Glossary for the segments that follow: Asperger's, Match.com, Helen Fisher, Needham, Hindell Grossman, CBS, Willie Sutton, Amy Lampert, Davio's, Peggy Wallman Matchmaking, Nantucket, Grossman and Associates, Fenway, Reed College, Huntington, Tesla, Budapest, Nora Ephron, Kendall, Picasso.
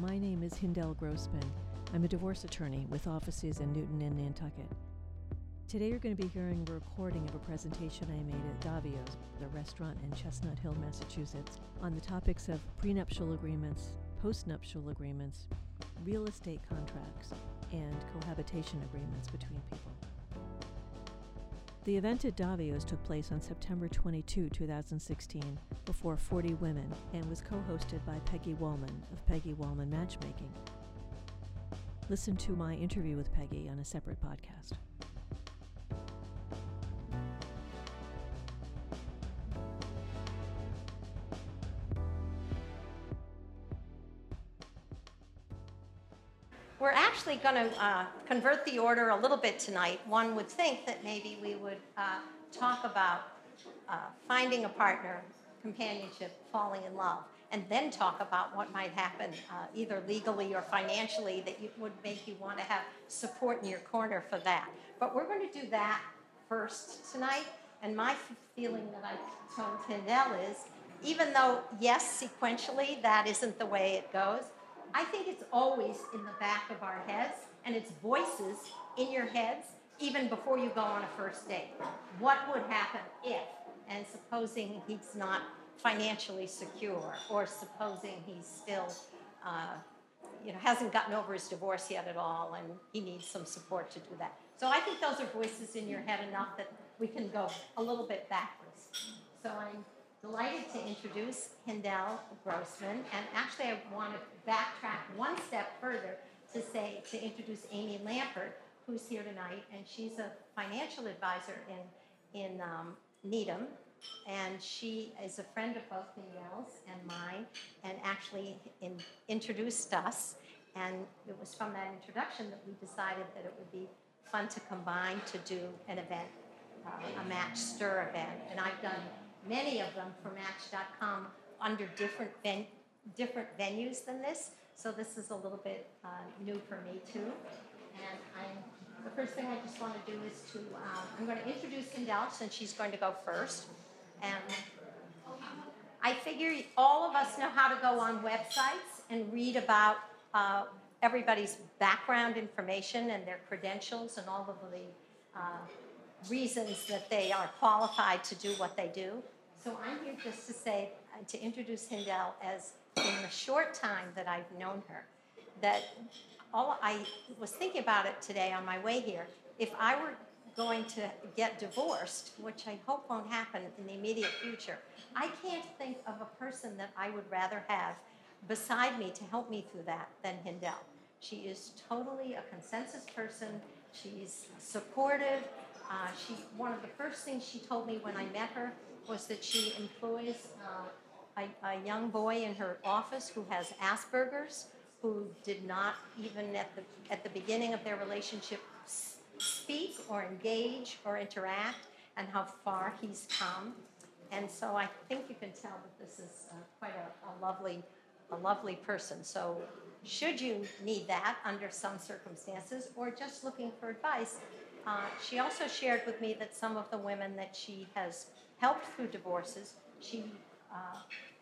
My name is Hindell Grossman. I'm a divorce attorney with offices in Newton and Nantucket. Today you're going to be hearing a recording of a presentation I made at Davio's, the restaurant in Chestnut Hill, Massachusetts, on the topics of prenuptial agreements, postnuptial agreements, real estate contracts, and cohabitation agreements between people. The event at Davio's took place on September 22, 2016, before 40 women, and was co-hosted by Peggy Wallman of Peggy Wallman Matchmaking. Listen to my interview with Peggy on a separate podcast. We're actually going to convert the order a little bit tonight. One would think that maybe we would talk about finding a partner, companionship, falling in love, and then talk about what might happen either legally or financially that would make you want to have support in your corner for that. But we're going to do that first tonight, and my feeling that I told Hindell is, even though, yes, sequentially, that isn't the way it goes, I think it's always in the back of our heads, and it's voices in your heads even before you go on a first date. What would happen if, and supposing he's not financially secure, or supposing he's still, hasn't gotten over his divorce yet at all, and he needs some support to do that. So I think those are voices in your head enough that we can go a little bit backwards. So I'm delighted to introduce Hindell Grossman, and actually I want to backtrack one step further to introduce Amy Lampert, who's here tonight, and she's a financial advisor in Needham, and she is a friend of both Hindell's and mine, and actually introduced us, and it was from that introduction that we decided that it would be fun to combine to do an event, a Match Stir event, and I've done many of them for Match.com under different venues than this. So this is a little bit new for me, too. And the first thing I just want to do is I'm going to introduce Hindell, since she's going to go first. And I figure all of us know how to go on websites and read about everybody's background information and their credentials and all of the reasons that they are qualified to do what they do. So I'm here just to introduce Hindell as, in the short time that I've known her, that all I was thinking about it today on my way here, if I were going to get divorced, which I hope won't happen in the immediate future, I can't think of a person that I would rather have beside me to help me through that than Hindell. She is totally a consensus person. She's supportive. One of the first things she told me when I met her was that she employs a young boy in her office who has Asperger's, who did not even at the beginning of their relationship speak or engage or interact, and how far he's come. And so I think you can tell that this is quite a lovely person. So should you need that under some circumstances, or just looking for advice, she also shared with me that some of the women that she has helped through divorces, she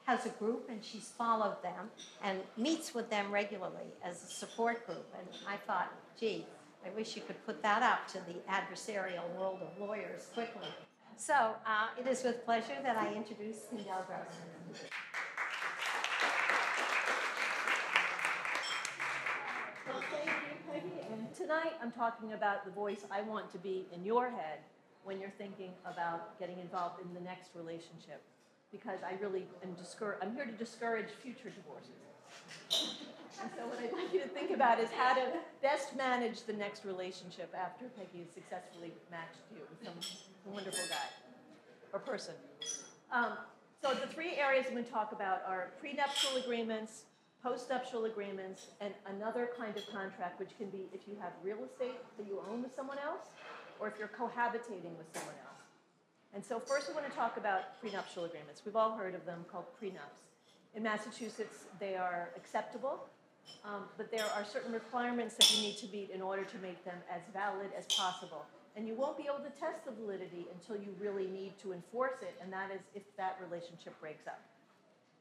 has a group and she's followed them and meets with them regularly as a support group. And I thought, gee, I wish you could put that out to the adversarial world of lawyers quickly. So it is with pleasure that I introduce Hindell Grossman. Well, thank you, Peggy. And tonight I'm talking about the voice I want to be in your head when you're thinking about getting involved in the next relationship, because I really I'm here to discourage future divorces. And so what I'd like you to think about is how to best manage the next relationship after Peggy has successfully matched you with some wonderful guy or person. So the three areas I'm going to talk about are prenuptial agreements, postnuptial agreements, and another kind of contract, which can be if you have real estate that you own with someone else, or if you're cohabitating with someone else. And so first we want to talk about prenuptial agreements. We've all heard of them, called prenups. In Massachusetts, they are acceptable, but there are certain requirements that you need to meet in order to make them as valid as possible. And you won't be able to test the validity until you really need to enforce it, and that is if that relationship breaks up.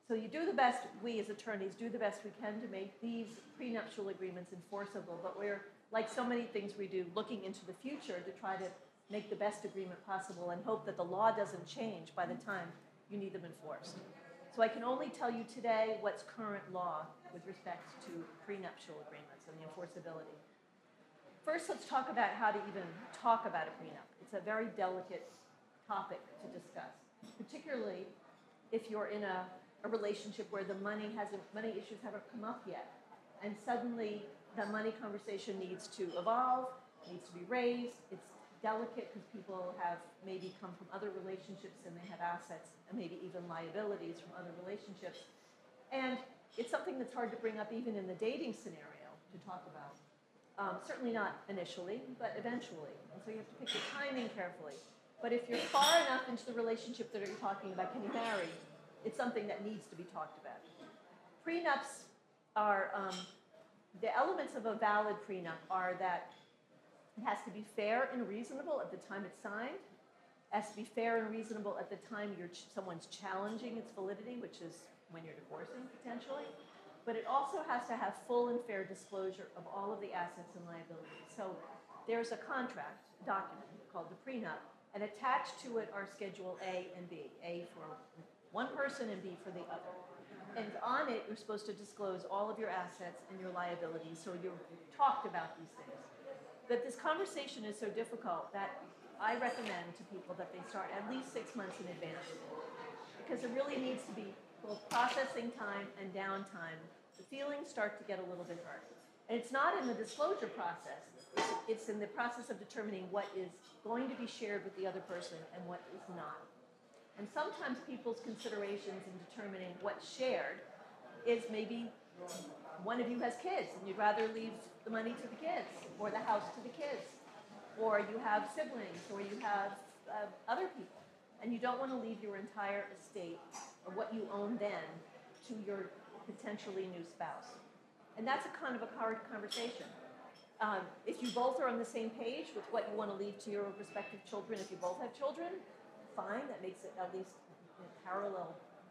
So you do the best, we as attorneys do the best we can to make these prenuptial agreements enforceable, but we're, like so many things we do, looking into the future to try to make the best agreement possible and hope that the law doesn't change by the time you need them enforced. So I can only tell you today what's current law with respect to prenuptial agreements and the enforceability. First, let's talk about how to even talk about a prenup. It's a very delicate topic to discuss, particularly if you're in a relationship where the money issues haven't come up yet, and suddenly the money conversation needs to evolve, needs to be raised. It's delicate because people have maybe come from other relationships and they have assets and maybe even liabilities from other relationships. And it's something that's hard to bring up even in the dating scenario to talk about. Certainly not initially, but eventually. And so you have to pick your timing carefully. But if you're far enough into the relationship that you're talking about, can you marry? It's something that needs to be talked about. Prenups are, the elements of a valid prenup are that it has to be fair and reasonable at the time it's signed. It has to be fair and reasonable at the time someone's challenging its validity, which is when you're divorcing, potentially. But it also has to have full and fair disclosure of all of the assets and liabilities. So there's a contract, a document called the prenup, and attached to it are Schedule A and B, A for one person and B for the other. And on it, you're supposed to disclose all of your assets and your liabilities, so you've talked about these things. But this conversation is so difficult that I recommend to people that they start at least 6 months in advance, because it really needs to be both processing time and downtime. The feelings start to get a little bit hard. And it's not in the disclosure process. It's in the process of determining what is going to be shared with the other person and what is not. And sometimes people's considerations in determining what's shared is maybe one of you has kids and you'd rather leave the money to the kids or the house to the kids, or you have siblings or you have other people, and you don't want to leave your entire estate or what you own then to your potentially new spouse. And that's a kind of a hard conversation. If you both are on the same page with what you want to leave to your respective children, if you both have children, fine, that makes it at least a parallel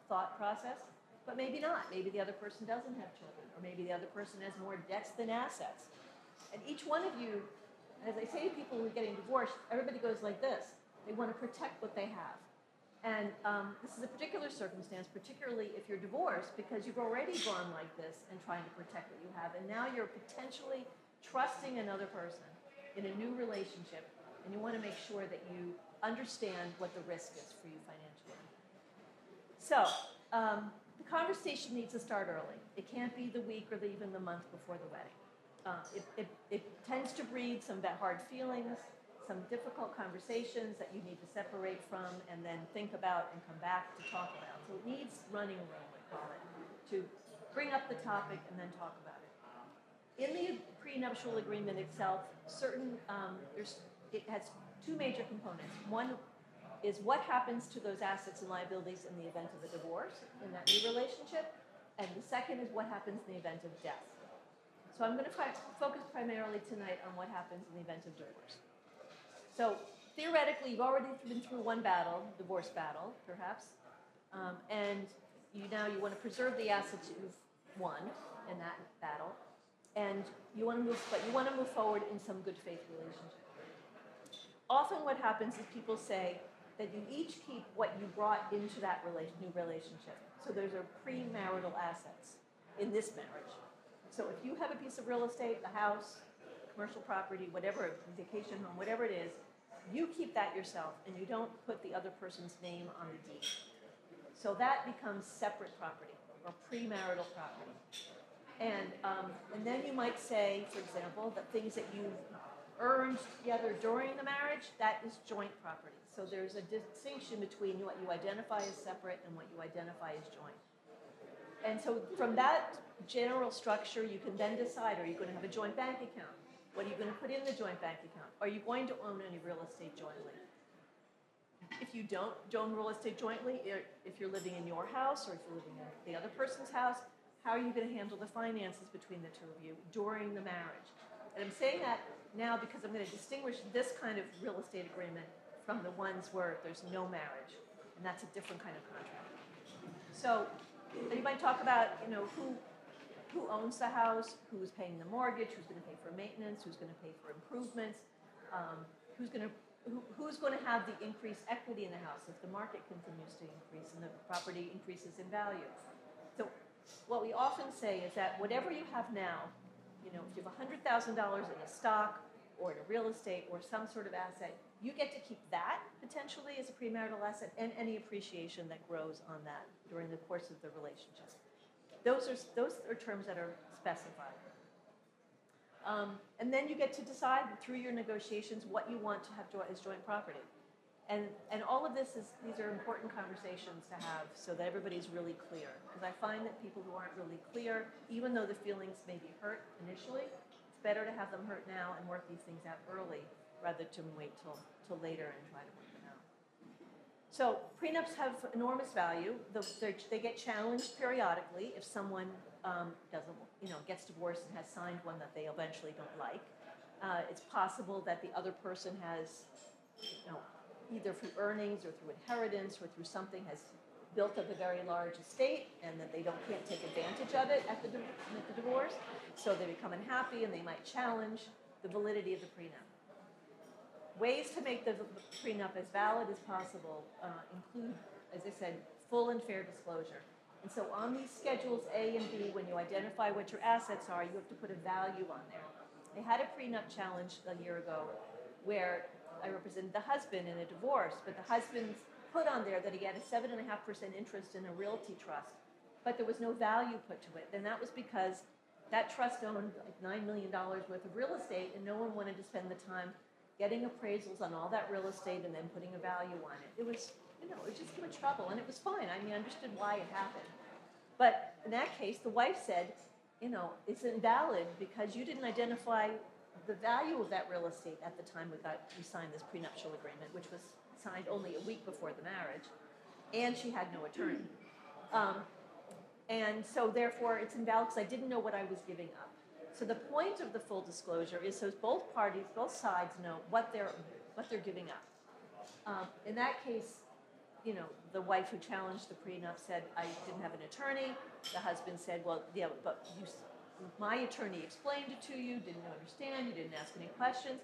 thought process, but maybe not. Maybe the other person doesn't have children, or maybe the other person has more debts than assets. And each one of you, as I say to people who are getting divorced, everybody goes like this. They want to protect what they have. And this is a particular circumstance, particularly if you're divorced, because you've already gone like this and trying to protect what you have, and now you're potentially trusting another person in a new relationship, and you want to make sure that you understand what the risk is for you financially. So the conversation needs to start early. It can't be the week or even the month before the wedding. It tends to breed some hard feelings, some difficult conversations that you need to separate from and then think about and come back to talk about. So it needs running room, we call it, to bring up the topic and then talk about it. In the prenuptial agreement itself, it has two major components. One is what happens to those assets and liabilities in the event of a divorce in that new relationship, and the second is what happens in the event of death. So I'm going to focus primarily tonight on what happens in the event of divorce. So theoretically, you've already been through one battle, divorce battle, perhaps, and now you want to preserve the assets you've won in that battle, and you want to move forward in some good faith relationship. Often what happens is people say that you each keep what you brought into that new relationship. So those are premarital assets in this marriage. So if you have a piece of real estate, a house, commercial property, whatever, vacation home, whatever it is, you keep that yourself and you don't put the other person's name on the deed. So that becomes separate property or premarital property. And then you might say, for example, that things that you earned together during the marriage, that is joint property. So there's a distinction between what you identify as separate and what you identify as joint. And so from that general structure, you can then decide, are you going to have a joint bank account? What are you going to put in the joint bank account? Are you going to own any real estate jointly? If you don't own real estate jointly, if you're living in your house or if you're living in the other person's house, how are you going to handle the finances between the two of you during the marriage? And I'm saying that now because I'm going to distinguish this kind of real estate agreement from the ones where there's no marriage, and that's a different kind of contract. So Anybody talk about, you know, who owns the house, who's paying the mortgage, who's going to pay for maintenance, who's going to pay for improvements, who's going to have the increased equity in the house if the market continues to increase and the property increases in value. So what we often say is that whatever you have now, you know, if you have $100,000 in a stock or in a real estate or some sort of asset, you get to keep that potentially as a premarital asset and any appreciation that grows on that during the course of the relationship. Those are terms that are specified. And then you get to decide through your negotiations what you want to have as joint property. And all of this is, these are important conversations to have so that everybody's really clear. Because I find that people who aren't really clear, even though the feelings may be hurt initially, it's better to have them hurt now and work these things out early rather than wait till later and try to work them out. So prenups have enormous value. They get challenged periodically if someone doesn't, you know, gets divorced and has signed one that they eventually don't like. It's possible that the other person has, you know, either through earnings or through inheritance or through something has built up a very large estate and that they can't take advantage of it at the divorce. So they become unhappy and they might challenge the validity of the prenup. Ways to make the prenup as valid as possible include, as I said, full and fair disclosure. And so on these schedules A and B, when you identify what your assets are, you have to put a value on there. I had a prenup challenge a year ago where I represented the husband in a divorce, but the husband put on there that he had a 7.5% interest in a realty trust, but there was no value put to it. And that was because that trust owned like $9 million worth of real estate and no one wanted to spend the time getting appraisals on all that real estate and then putting a value on it. It was, you know, it was just too much trouble, and it was fine. I mean, I understood why it happened. But in that case, the wife said, you know, it's invalid because you didn't identify the value of that real estate at the time we signed this prenuptial agreement, which was signed only a week before the marriage, and she had no attorney. And so therefore, it's invalid because I didn't know what I was giving up. So the point of the full disclosure is so both parties, both sides know what they're giving up. In that case, you know, the wife who challenged the prenup said, I didn't have an attorney. The husband said, well, yeah, but my attorney explained it to you, didn't understand, you didn't ask any questions.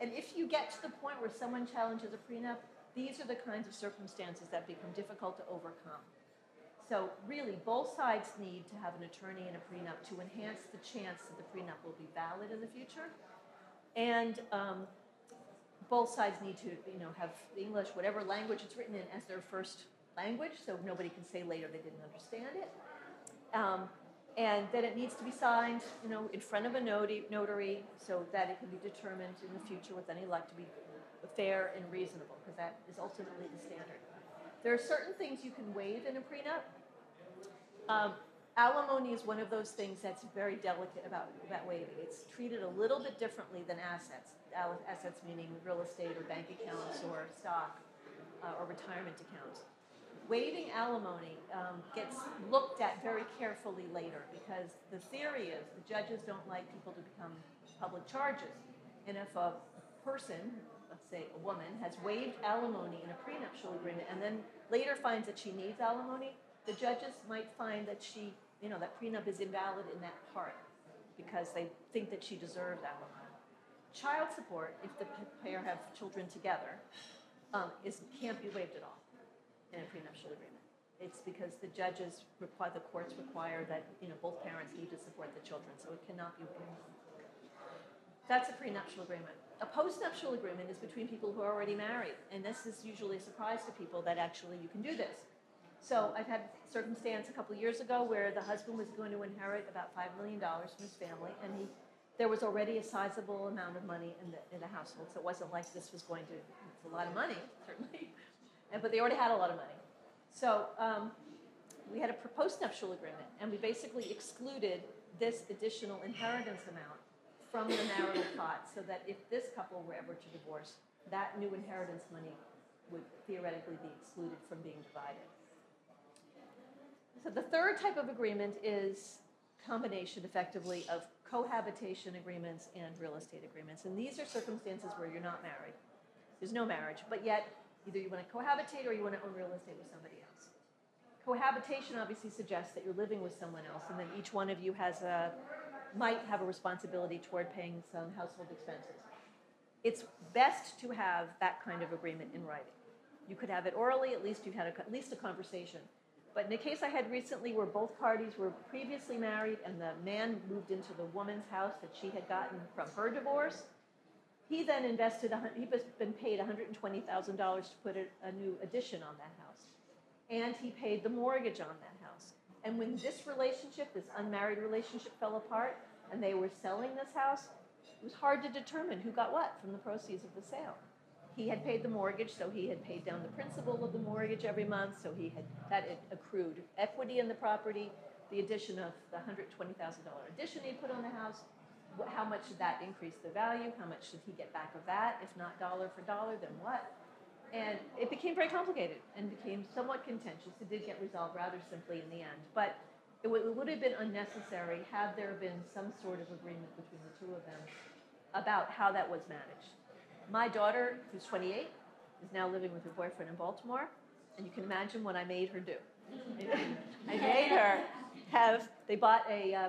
And if you get to the point where someone challenges a prenup, these are the kinds of circumstances that become difficult to overcome. So really, both sides need to have an attorney and a prenup to enhance the chance that the prenup will be valid in the future. And both sides need to, you know, have English, whatever language it's written in, as their first language, so nobody can say later they didn't understand it. And then it needs to be signed, you know, in front of a notary so that it can be determined in the future with any luck to be fair and reasonable, because that is ultimately the standard. There are certain things you can waive in a prenup. Alimony is one of those things that's very delicate about waiving. It's treated a little bit differently than assets. Assets meaning real estate or bank accounts or stock or retirement accounts. Waiving alimony gets looked at very carefully later because the theory is the judges don't like people to become public charges. And if a person, let's say a woman, has waived alimony in a prenuptial agreement and then later finds that she needs alimony, the judges might find that she, you know, that prenup is invalid in that part because they think that she deserves alimony. Child support, if the pair have children together, can't be waived at all in a prenuptial agreement. It's because the judges require, the courts require that, you know, both parents need to support the children, so it cannot be waived. That's a prenuptial agreement. A postnuptial agreement is between people who are already married, and this is usually a surprise to people that actually you can do this. So I've had a circumstance a couple of years ago where the husband was going to inherit about $5 million from his family, and there was already a sizable amount of money in the household, so it wasn't like this was going to, it's a lot of money, certainly, but they already had a lot of money. So we had a postnuptial agreement, and we basically excluded this additional inheritance amount from the marital pot, so that if this couple were ever to divorce, that new inheritance money would theoretically be excluded from being divided. So the third type of agreement is combination, effectively, of cohabitation agreements and real estate agreements. And these are circumstances where you're not married. There's no marriage, but yet either you want to cohabitate or you want to own real estate with somebody else. Cohabitation obviously suggests that you're living with someone else, and then each one of you has might have a responsibility toward paying some household expenses. It's best to have that kind of agreement in writing. You could have it orally, at least you've had at least a conversation. But in a case I had recently where both parties were previously married and the man moved into the woman's house that she had gotten from her divorce, he then he'd been paid $120,000 to put a new addition on that house. And he paid the mortgage on that house. And when this relationship, this unmarried relationship, fell apart and they were selling this house, it was hard to determine who got what from the proceeds of the sale. He had paid the mortgage, so he had paid down the principal of the mortgage every month, so he had that accrued equity in the property, the addition of the $120,000 addition he put on the house, how much did that increase the value, how much did he get back of that, if not dollar for dollar, then what? And it became very complicated and became somewhat contentious. It did get resolved rather simply in the end, but it would have been unnecessary had there been some sort of agreement between the two of them about how that was managed. My daughter, who's 28, is now living with her boyfriend in Baltimore, and you can imagine what I made her do. I made her they bought a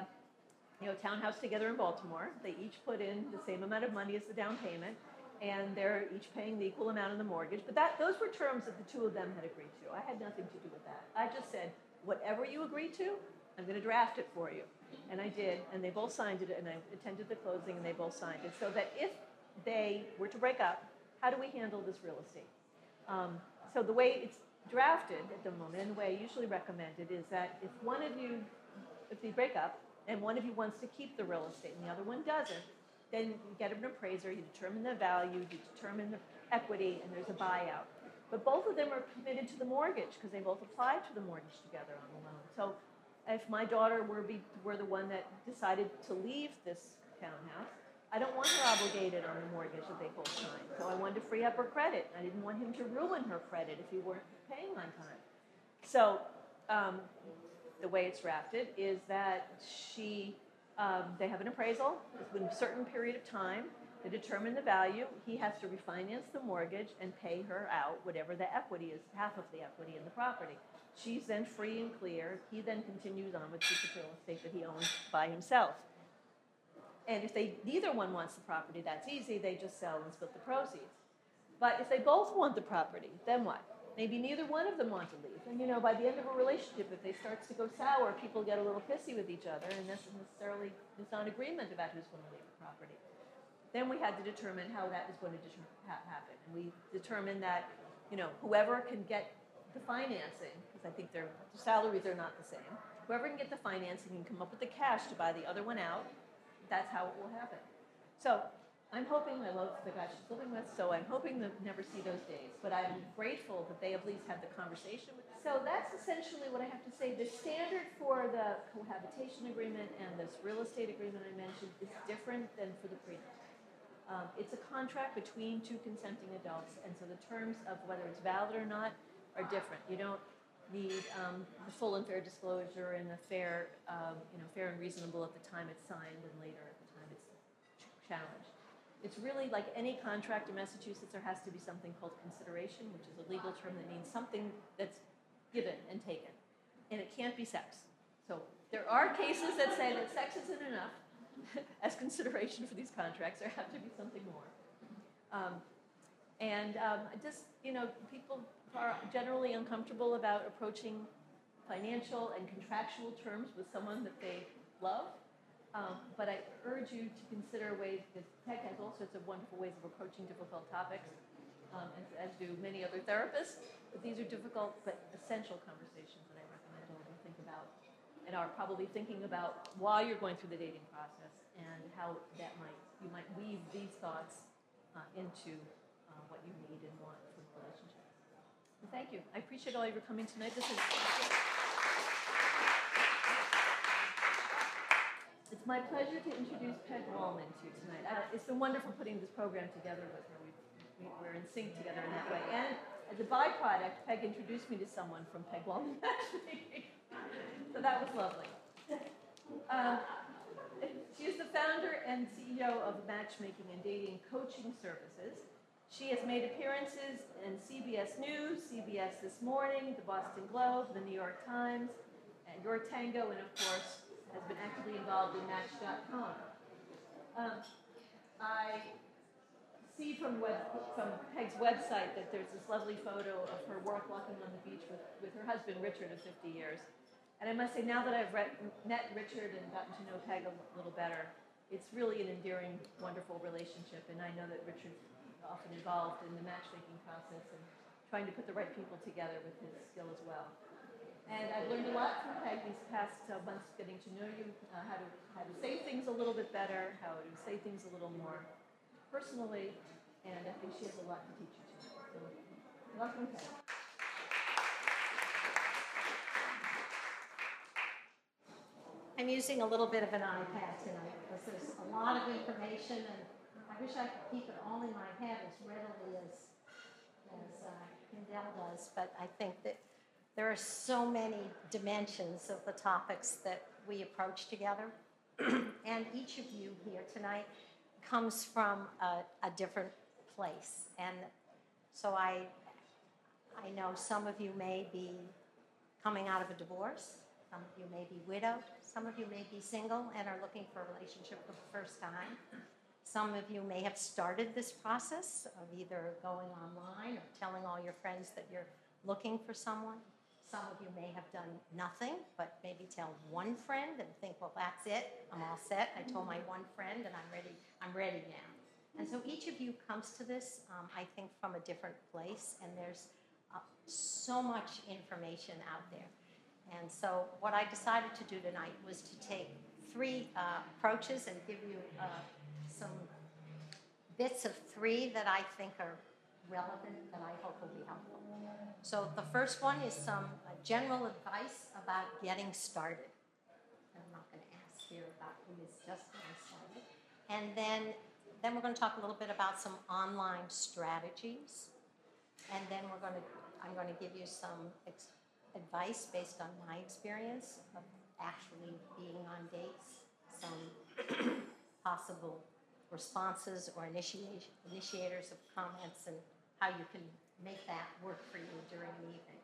townhouse together in Baltimore. They each put in the same amount of money as the down payment, and they're each paying the equal amount of the mortgage. But those were terms that the two of them had agreed to. I had nothing to do with that. I just said, whatever you agree to, I'm going to draft it for you. And I did, and they both signed it, and I attended the closing, and they both signed it, so that if they were to break up, how do we handle this real estate? So the way it's drafted at the moment, and the way I usually recommend it, is that if they break up and one of you wants to keep the real estate and the other one doesn't, then you get an appraiser, you determine the value, you determine the equity, and there's a buyout. But both of them are committed to the mortgage because they both applied to the mortgage together on the loan. So if my daughter were the one that decided to leave this townhouse, I don't want her obligated on the mortgage that they both signed. So I wanted to free up her credit. I didn't want him to ruin her credit if he weren't paying on time. So the way it's drafted is that they have an appraisal within a certain period of time. They determine the value. He has to refinance the mortgage and pay her out whatever the equity is, half of the equity in the property. She's then free and clear. He then continues on with the real estate that he owns by himself. And if neither one wants the property, that's easy. They just sell and split the proceeds. But if they both want the property, then what? Maybe neither one of them want to leave. And, by the end of a relationship, if they starts to go sour, people get a little pissy with each other, and there's not agreement about who's going to leave the property. Then we had to determine how that was going to happen. And we determined that, whoever can get the financing, because I think their salaries are not the same, whoever can get the financing and come up with the cash to buy the other one out, that's how it will happen. So I'm hoping, I love the guy she's living with, so I'm hoping to never see those days. But I'm grateful that they at least had the conversation with me. So that's essentially what I have to say. The standard for the cohabitation agreement and this real estate agreement I mentioned is different than for the prenup. It's a contract between two consenting adults, and so the terms of whether it's valid or not are different. You don't need the full and fair disclosure and a fair, fair and reasonable at the time it's signed and later at the time it's challenged. It's really like any contract in Massachusetts. There has to be something called consideration, which is a legal term that means something that's given and taken, and it can't be sex. So there are cases that say that sex isn't enough as consideration for these contracts. There have to be something more, people are generally uncomfortable about approaching financial and contractual terms with someone that they love. But I urge you to consider ways, because Peg has all sorts of wonderful ways of approaching difficult topics, as do many other therapists. But these are difficult but essential conversations that I recommend all of you think about and are probably thinking about while you're going through the dating process and how that you might weave these thoughts into what you need and want from the relationship. Thank you. I appreciate all of you coming tonight. It's my pleasure to introduce Peggy Wallman to you tonight. It's been wonderful putting this program together with her. We're in sync together in that way. And as a byproduct, Peg introduced me to someone from Peggy Wallman Matchmaking. So that was lovely. She is the founder and CEO of Matchmaking and Dating Coaching Services. She has made appearances in CBS News, CBS This Morning, the Boston Globe, the New York Times, and Your Tango, and of course, has been actively involved in Match.com. I see from Peg's website that there's this lovely photo of her work walking on the beach with her husband, Richard, of 50 years. And I must say, now that I've met Richard and gotten to know Peg a little better, it's really an endearing, wonderful relationship. And I know that Richard's often involved in the matchmaking process and trying to put the right people together with his skill as well. And I've learned a lot from Peg these past months getting to know you, how to say things a little bit better, how to say things a little more personally, and I think she has a lot to teach you too. So, welcome, Peg. I'm using a little bit of an iPad tonight because there's a lot of information, and I wish I could keep it all in my head as readily as Hindell does, but I think that there are so many dimensions of the topics that we approach together. And each of you here tonight comes from a different place. And so I know some of you may be coming out of a divorce, some of you may be widowed, some of you may be single and are looking for a relationship for the first time. Some of you may have started this process of either going online or telling all your friends that you're looking for someone. Some of you may have done nothing, but maybe tell one friend and think, well, that's it, I'm all set. I told my one friend and I'm ready now. And so each of you comes to this, I think, from a different place, and there's so much information out there. And so what I decided to do tonight was to take three approaches and give you some bits of three that I think are relevant, that I hope will be helpful. So the first one is some general advice about getting started. I'm not going to ask here about who is just getting started. And then we're going to talk a little bit about some online strategies. And then I'm going to give you some advice based on my experience of actually being on dates, some possible responses or initiators of comments, and how you can make that work for you during an evening.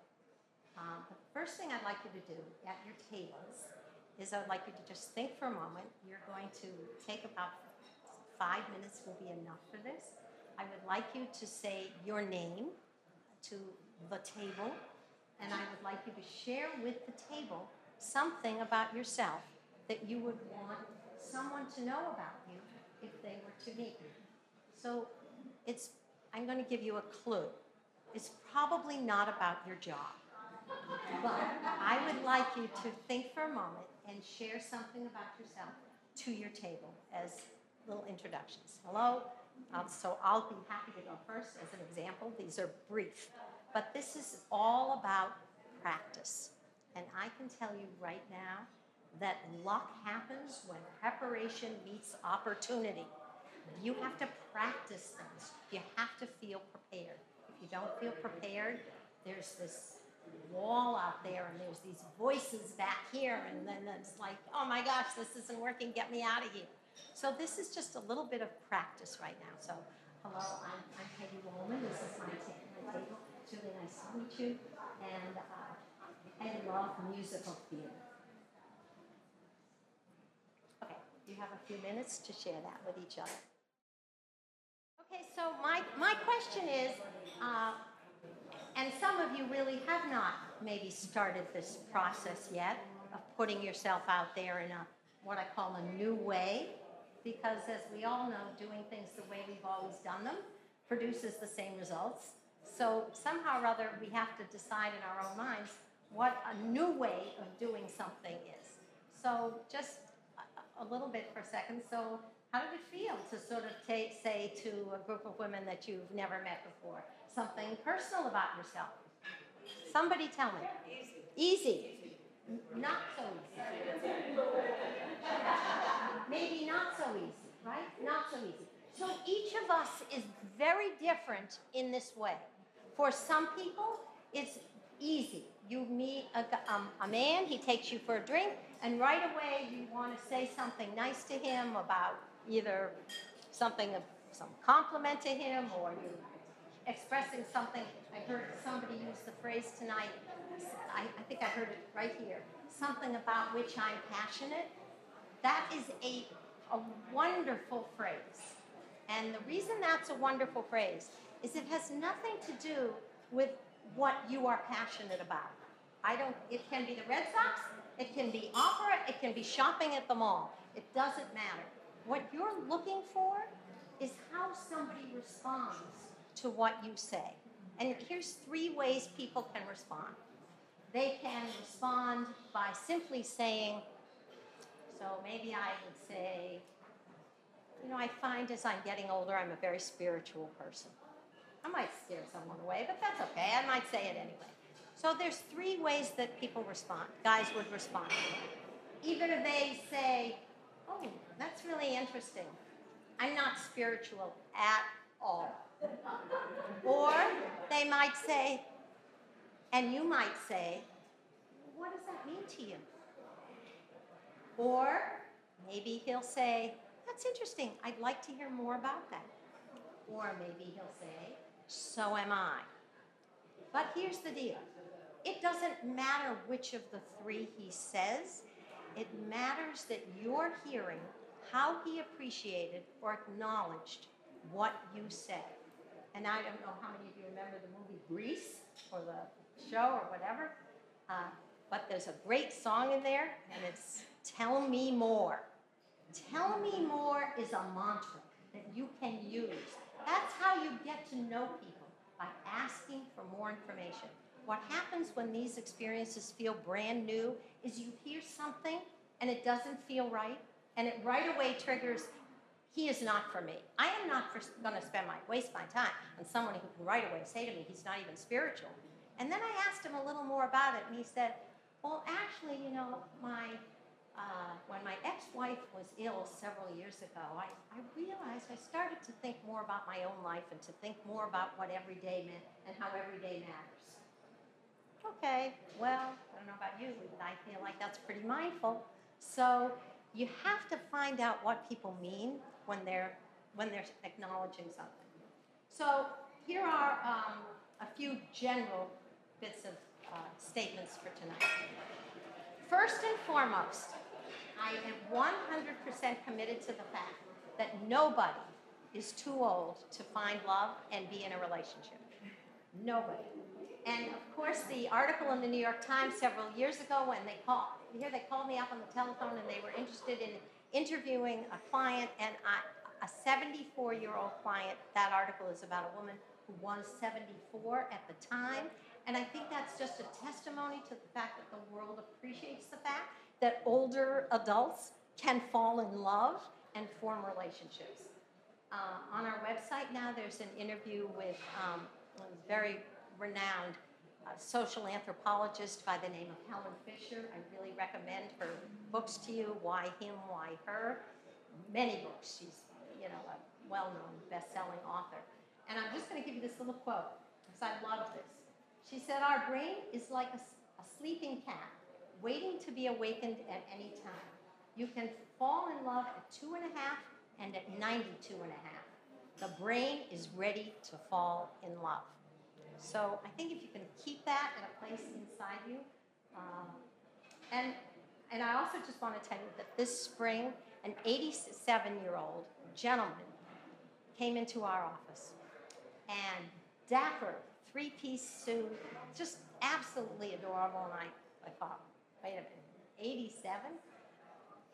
The first thing I'd like you to do at your tables is I'd like you to just think for a moment. You're going to take about 5 minutes, will be enough for this. I would like you to say your name to the table, and I would like you to share with the table something about yourself that you would want someone to know about you if they were to meet you. So I'm going to give you a clue. It's probably not about your job. But I would like you to think for a moment and share something about yourself to your table as little introductions. Hello. So I'll be happy to go first as an example. These are brief. But this is all about practice. And I can tell you right now that luck happens when preparation meets opportunity. You have to practice things. You have to feel prepared. If you don't feel prepared, there's this wall out there, and there's these voices back here, and then it's like, oh my gosh, this isn't working, get me out of here. So this is just a little bit of practice right now. So hello, I'm Peggy Wallman. This is my table. It's really nice to meet you. And I love musical theater. You have a few minutes to share that with each other. Okay, so my question is, and some of you really have not maybe started this process yet of putting yourself out there in what I call a new way, because as we all know, doing things the way we've always done them produces the same results. So somehow or other, we have to decide in our own minds what a new way of doing something is. So just a little bit for a second. So how did it feel to sort of say to a group of women that you've never met before, something personal about yourself? Somebody tell me. Easy. Easy. Not so easy. Maybe not so easy, right? Not so easy. So each of us is very different in this way. For some people, it's easy. You meet a man, he takes you for a drink, and right away you want to say something nice to him about either some compliment to him, or you expressing something. I heard somebody use the phrase tonight, I think I heard it right here, something about which I'm passionate. That is a wonderful phrase. And the reason that's a wonderful phrase is it has nothing to do with what you are passionate about. It can be the Red Sox, it can be opera, it can be shopping at the mall. It doesn't matter. What you're looking for is how somebody responds to what you say. And here's three ways people can respond. They can respond by simply saying, so maybe I would say, you know, I find as I'm getting older, I'm a very spiritual person. I might scare someone away, but that's okay. I might say it anyway. So there's three ways that people respond, guys would respond. Even if they say, oh, that's really interesting. I'm not spiritual at all. Or they might say, and you might say, what does that mean to you? Or maybe he'll say, that's interesting. I'd like to hear more about that. Or maybe he'll say, so am I. But here's the deal. It doesn't matter which of the three he says. It matters that you're hearing how he appreciated or acknowledged what you said. And I don't know how many of you remember the movie Grease or the show or whatever, but there's a great song in there, and it's Tell Me More. Tell me more is a mantra that you can use. That's how you get to know people, by asking for more information. What happens when these experiences feel brand new is you hear something and it doesn't feel right, and it right away triggers, he is not for me. I am not going to waste my time on someone who can right away say to me, he's not even spiritual. And then I asked him a little more about it, and he said, well, actually, you know, when my ex-wife was ill several years ago, I realized I started to think more about my own life and to think more about what every day meant and how every day matters. Okay, well, I don't know about you, but I feel like that's pretty mindful. So you have to find out what people mean when they're acknowledging something. So here are a few general bits of statements for tonight. First and foremost, I am 100% committed to the fact that nobody is too old to find love and be in a relationship. Nobody. And of course, the article in the New York Times several years ago when they called me up on the telephone and they were interested in interviewing a client, and a 74-year-old client. That article is about a woman who was 74 at the time. And I think that's just a testimony to the fact that the world appreciates the fact that older adults can fall in love and form relationships. On our website now, there's an interview with a very renowned social anthropologist by the name of Helen Fisher. I really recommend her books to you, Why Him, Why Her. Many books. She's, you know, a well-known, best-selling author. And I'm just going to give you this little quote, because I love this. She said, our brain is like a sleeping cat, waiting to be awakened at any time. You can fall in love at 2.5 and at 92.5. The brain is ready to fall in love. So I think if you can keep that in a place inside you. And I also just want to tell you that this spring, an 87-year-old gentleman came into our office, and dapper, three-piece suit, just absolutely adorable. And I thought, wait a minute, 87?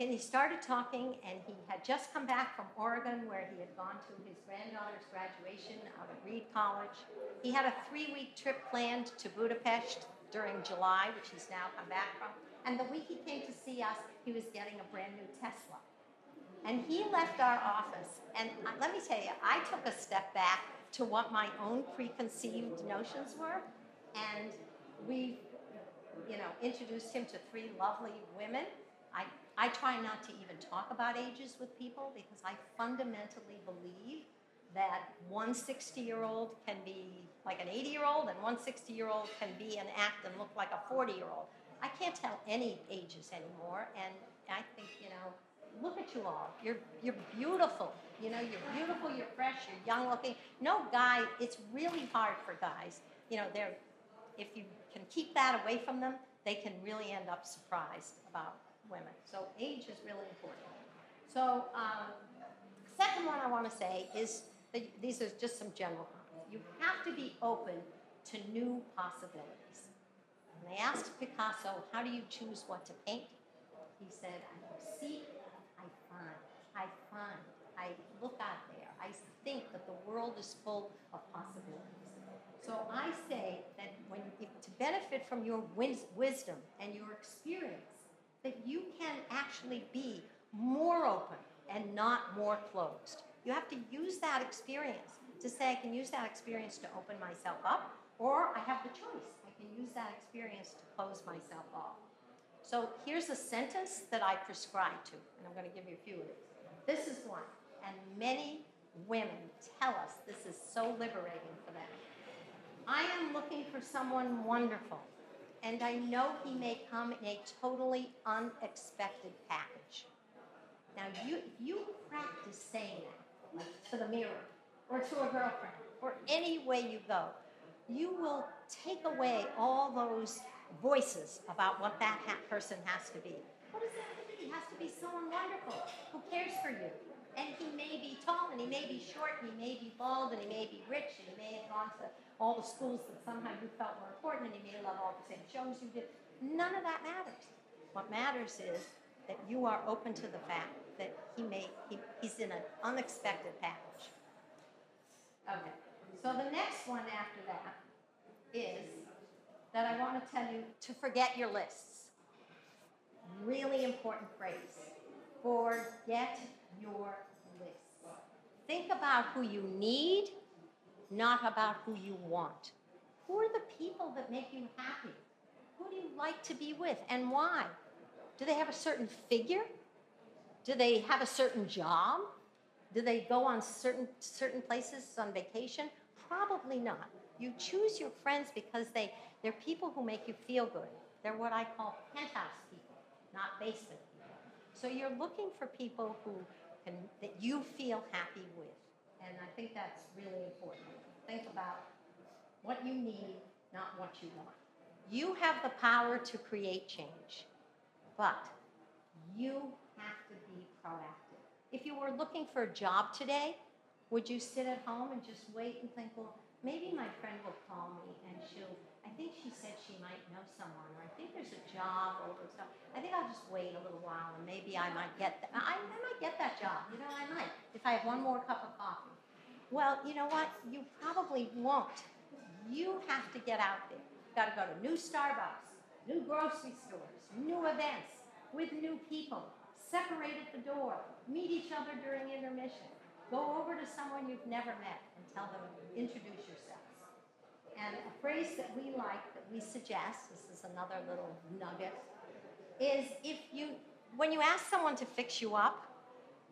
And he started talking, and he had just come back from Oregon, where he had gone to his granddaughter's graduation out of Reed College. He had a 3-week trip planned to Budapest during July, which he's now come back from. And the week he came to see us, he was getting a brand new Tesla. And he left our office. And let me tell you, I took a step back to what my own preconceived notions were. And we, you know, introduced him to 3 lovely women. I try not to even talk about ages with people, because I fundamentally believe that one 60-year-old can be like an 80-year-old, and one 60-year-old can be and act and look like a 40-year-old. I can't tell any ages anymore, and I think, you know, look at you all. You're beautiful. You know, you're beautiful, you're fresh, you're young looking. No guy, it's really hard for guys. You know, they're, if you can keep that away from them, they can really end up surprised about women. So age is really important. So second one I want to say is, these are just some general comments. You have to be open to new possibilities. When they asked Picasso, how do you choose what to paint? He said, I seek, I find. I look out there. I think that the world is full of possibilities. So I say that when to benefit from your wisdom and your experience, that you can actually be more open and not more closed. You have to use that experience to say, I can use that experience to open myself up, or I have the choice. I can use that experience to close myself off. So here's a sentence that I prescribe to, and I'm going to give you a few of these. This is one, and many women tell us this is so liberating for them. I am looking for someone wonderful, and I know he may come in a totally unexpected package. Now, you practice saying that, like to the mirror, or to a girlfriend, or any way you go. You will take away all those voices about what that person has to be. What does that have to be? It has to be someone wonderful who cares for you. And he may be tall, and he may be short, and he may be bald, and he may be rich, and he may have gone to all the schools that somehow you felt were important, and he may love all the same shows you did. None of that matters. What matters is that you are open to the fact that he's in an unexpected package. Okay. So the next one after that is that I want to tell you to forget your lists. Really important phrase. Forget your list. Think about who you need, not about who you want. Who are the people that make you happy? Who do you like to be with and why? Do they have a certain figure? Do they have a certain job? Do they go on certain places on vacation? Probably not. You choose your friends because they're people who make you feel good. They're what I call penthouse people, not basement people. So you're looking for people that you feel happy with. And I think that's really important. Think about what you need, not what you want. You have the power to create change, but you have to be proactive. If you were looking for a job today, would you sit at home and just wait and think, well, maybe my friend will call me and I think she said she might know someone, or I think there's a job over something. I think I'll just wait a little while and maybe I might get that. I might get that job. You know, I might, if I have one more cup of coffee. Well, you know what? You probably won't. You have to get out there. You've got to go to new Starbucks, new grocery stores, new events with new people. Separate at the door. Meet each other during intermission. Go over to someone you've never met and tell them, introduce yourselves. And a phrase that we like, that we suggest, this is another little nugget, is when you ask someone to fix you up,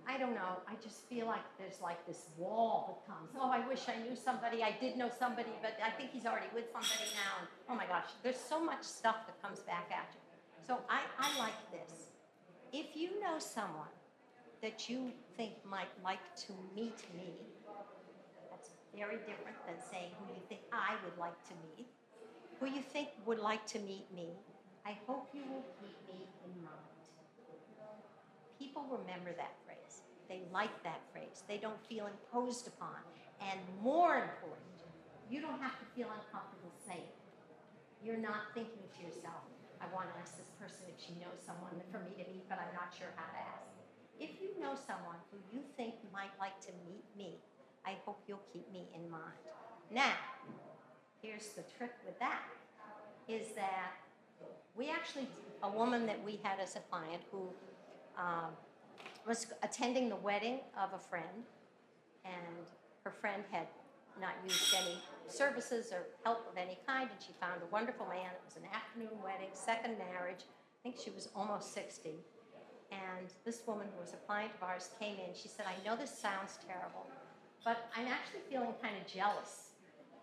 I don't know, I just feel like there's like this wall that comes. Oh, I wish I knew somebody, I did know somebody, but I think he's already with somebody now. And, oh my gosh, there's so much stuff that comes back at you. So I like this. If you know someone that you think might like to meet me, that's very different than saying who you think I would like to meet, who you think would like to meet me, I hope you will keep me in mind. People remember that phrase. They like that phrase. They don't feel imposed upon. And more important, you don't have to feel uncomfortable saying it. You're not thinking to yourself, I want to ask this person if she knows someone for me to meet, but I'm not sure how to ask. If you know someone who you think might like to meet me, I hope you'll keep me in mind. Now, here's the trick with that, is that we actually, a woman that we had as a client who was attending the wedding of a friend, and her friend had not used any services or help of any kind, and she found a wonderful man. It was an afternoon wedding, second marriage. I think she was almost 60. And this woman, who was a client of ours, came in. She said, I know this sounds terrible, but I'm actually feeling kind of jealous.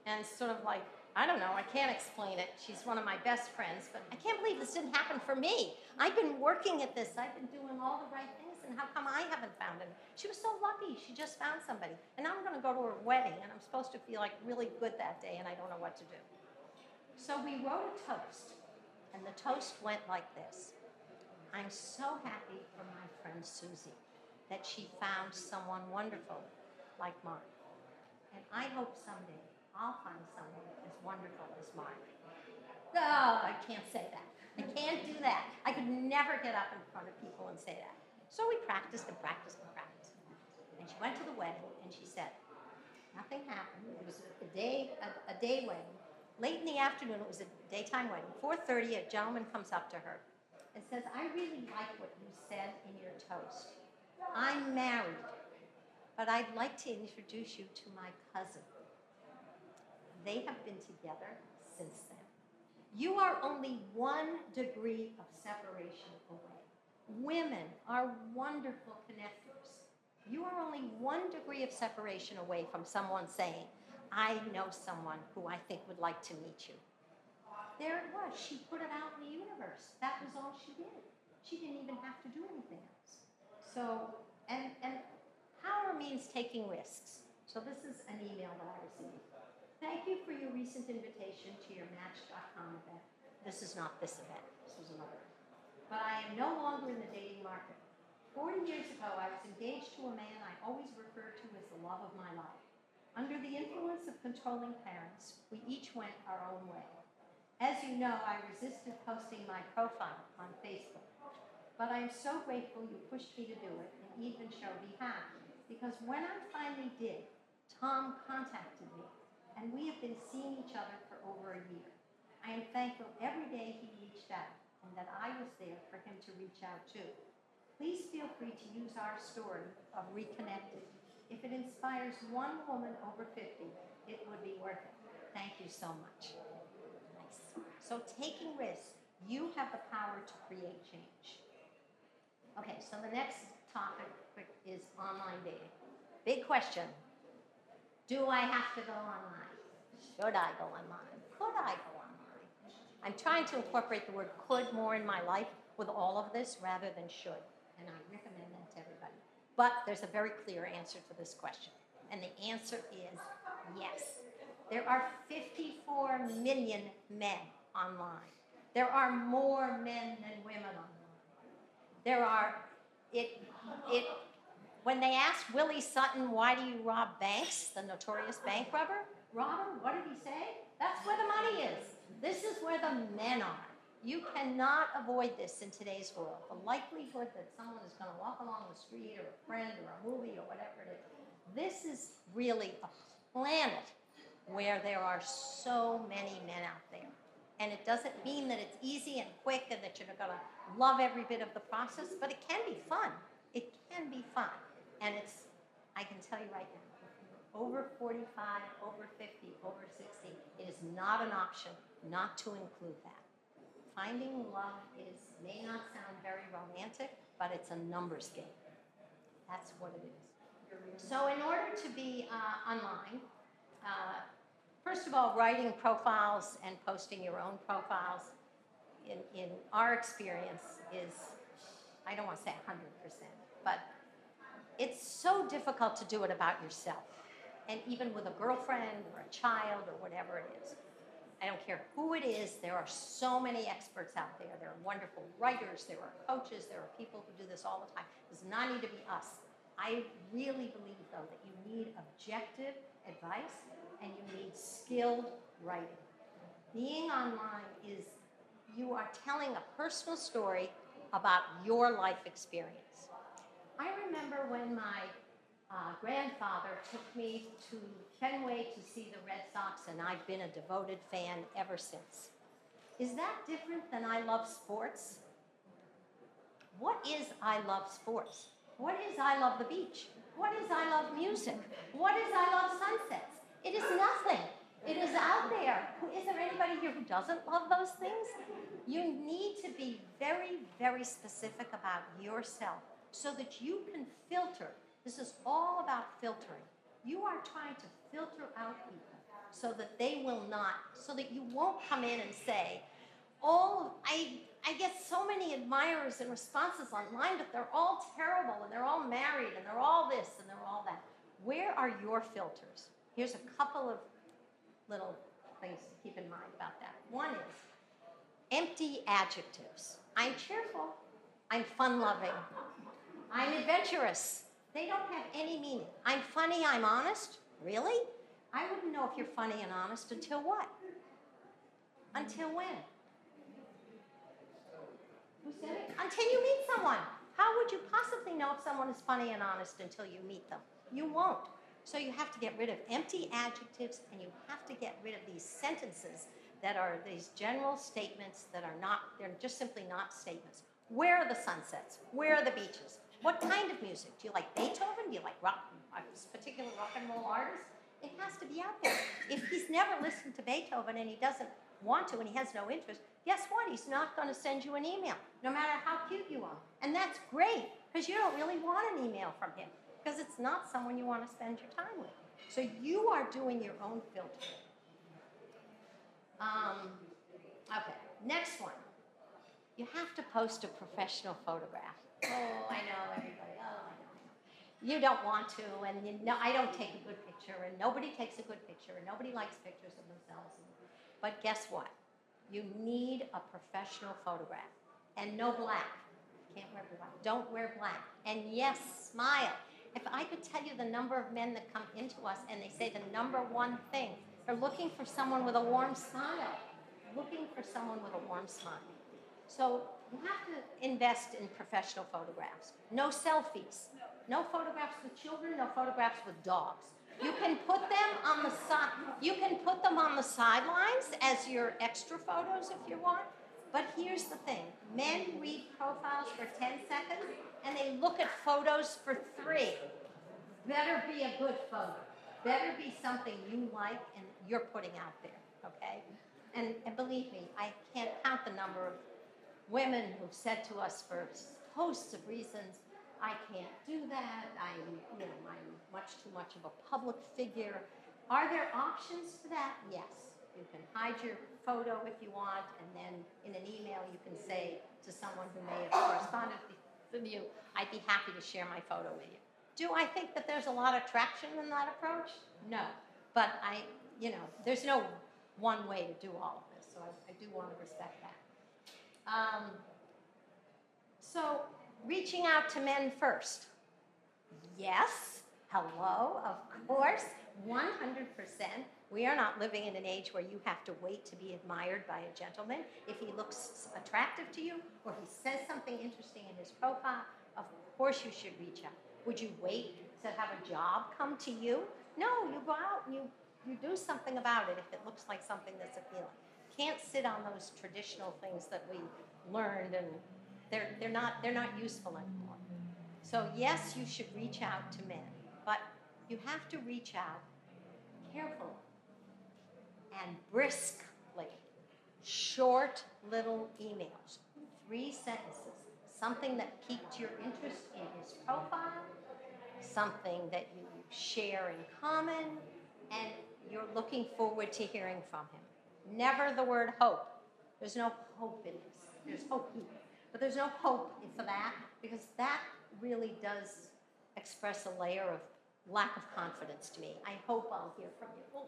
And sort of like, I don't know, I can't explain it. She's one of my best friends, but I can't believe this didn't happen for me. I've been working at this. I've been doing all the right things, and and how come I haven't found him? She was so lucky. She just found somebody. And now I'm going to go to her wedding, and I'm supposed to feel like really good that day, and I don't know what to do. So we wrote a toast, and the toast went like this. I'm so happy for my friend Susie that she found someone wonderful like Mark. And I hope someday I'll find someone as wonderful as Mark. No, I can't say that. I can't do that. I could never get up in front of people and say that. So we practiced and practiced and practiced. And she went to the wedding and she said, nothing happened. It was a day wedding. Late in the afternoon, it was a daytime wedding. 4:30, a gentleman comes up to her and says, I really like what you said in your toast. I'm married, but I'd like to introduce you to my cousin. They have been together since then. You are only 1 degree of separation away. Women are wonderful connectors. You are only 1 degree of separation away from someone saying, I know someone who I think would like to meet you. There it was. She put it out in the universe. That was all she did. She didn't even have to do anything else. So, and power means taking risks. So this is an email that I received. Thank you for your recent invitation to your Match.com event. This is not this event. This was another. But I am no longer in the dating market. 40 years ago, I was engaged to a man I always referred to as the love of my life. Under the influence of controlling parents, we each went our own way. As you know, I resisted posting my profile on Facebook, but I am so grateful you pushed me to do it and even showed me how, because when I finally did, Tom contacted me, and we have been seeing each other for over a year. I am thankful every day he reached out and that I was there for him to reach out to. Please feel free to use our story of reconnecting. If it inspires one woman over 50, it would be worth it. Thank you so much. So taking risks, you have the power to create change. Okay, so the next topic is online dating. Big question. Do I have to go online? Should I go online? Could I go online? I'm trying to incorporate the word could more in my life with all of this rather than should, and I recommend that to everybody. But there's a very clear answer to this question, and the answer is yes. There are 54 million men online. There are more men than women online. There are, when they asked Willie Sutton, why do you rob banks, the notorious bank robber? Robber, what did he say? That's where the money is. This is where the men are. You cannot avoid this in today's world. The likelihood that someone is going to walk along the street or a friend or a movie or whatever it is. This is really a planet where there are so many men out there. And it doesn't mean that it's easy and quick and that you're going to love every bit of the process, but it can be fun. It can be fun. And it's, I can tell you right now, over 45, over 50, over 60, it is not an option not to include that. Finding love is, may not sound very romantic, but it's a numbers game. That's what it is. So in order to be online, first of all, writing profiles and posting your own profiles, in our experience, is, I don't want to say 100%, but it's so difficult to do it about yourself. And even with a girlfriend or a child or whatever it is. I don't care who it is, there are so many experts out there. There are wonderful writers, there are coaches, there are people who do this all the time. It does not need to be us. I really believe, though, that you need objective advice and you need skilled writing. Being online is, you are telling a personal story about your life experience. I remember when my grandfather took me to Fenway to see the Red Sox, and I've been a devoted fan ever since. Is that different than I love sports? What is I love sports? What is I love the beach? What is I love music? What is I love sunsets? It is nothing. It is out there. Is there anybody here who doesn't love those things? You need to be very, very specific about yourself so that you can filter. This is all about filtering. You are trying to filter out people so that they will not, so that you won't come in and say, oh, I I get so many admirers and responses online, but they're all terrible, and they're all married, and they're all this, and they're all that. Where are your filters? Here's a couple of little things to keep in mind about that. One is empty adjectives. I'm cheerful. I'm fun-loving. I'm adventurous. They don't have any meaning. I'm funny. I'm honest. Really? I wouldn't know if you're funny and honest until what? Until when? Who said it? Until you meet someone. How would you possibly know if someone is funny and honest until you meet them? You won't. So you have to get rid of empty adjectives, and you have to get rid of these sentences that are these general statements that are not, they're just simply not statements. Where are the sunsets? Where are the beaches? What kind of music? Do you like Beethoven? Do you like rock, a particular rock and roll artist? It has to be out there. If he's never listened to Beethoven and he doesn't want to and he has no interest, guess what? He's not going to send you an email, no matter how cute you are. And that's great, because you don't really want an email from him, because it's not someone you want to spend your time with. So you are doing your own filtering. Okay, next one. You have to post a professional photograph. Oh, I know, everybody. Oh, I know. You don't want to, and you know, I don't take a good picture, and nobody takes a good picture, and nobody likes pictures of themselves. But guess what? You need a professional photograph, and no black. Can't wear black. Don't wear black. And yes, smile. If I could tell you the number of men that come into us and they say the number one thing, they're looking for someone with a warm smile. Looking for someone with a warm smile. So you have to invest in professional photographs. No selfies. No photographs with children, no photographs with dogs. You can put them on the side, you can put them on the sidelines as your extra photos if you want. But here's the thing. Men read profiles for 10 seconds, and they look at photos for 3. Better be a good photo. Better be something you like and you're putting out there, okay? And believe me, I can't count the number of women who've said to us for hosts of reasons, I can't do that, I'm much too much of a public figure. Are there options for that? Yes. You can hide your photo if you want, and then in an email you can say to someone who may have corresponded with you, I'd be happy to share my photo with you. Do I think that there's a lot of traction in that approach? No. But there's no one way to do all of this, so I do want to respect that. So reaching out to men first. Yes. Hello, of course, 100%. We are not living in an age where you have to wait to be admired by a gentleman. If he looks attractive to you or he says something interesting in his profile, of course you should reach out. Would you wait to have a job come to you? No, you go out and you do something about it if it looks like something that's appealing. Can't sit on those traditional things that we learned, and they're not useful anymore. So yes, you should reach out to men. But you have to reach out carefully and briskly. Short little emails, 3 sentences. Something that piqued your interest in his profile, something that you share in common, and you're looking forward to hearing from him. Never the word hope. There's no hope in this. There's hope here. But there's no hope for that, because that really does express a layer of lack of confidence to me. I hope I'll hear from you.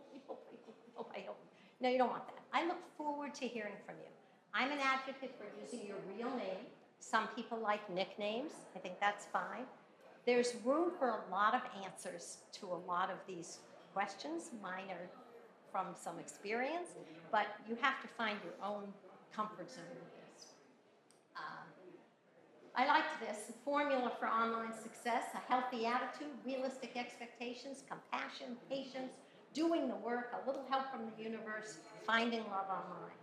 Oh, I hope. No, you don't want that. I look forward to hearing from you. I'm an advocate for using your real name. Some people like nicknames. I think that's fine. There's room for a lot of answers to a lot of these questions. Mine are from some experience, but you have to find your own comfort zone with this. I liked this, the formula for online success, a healthy attitude, realistic expectations, compassion, patience, doing the work, a little help from the universe, finding love online.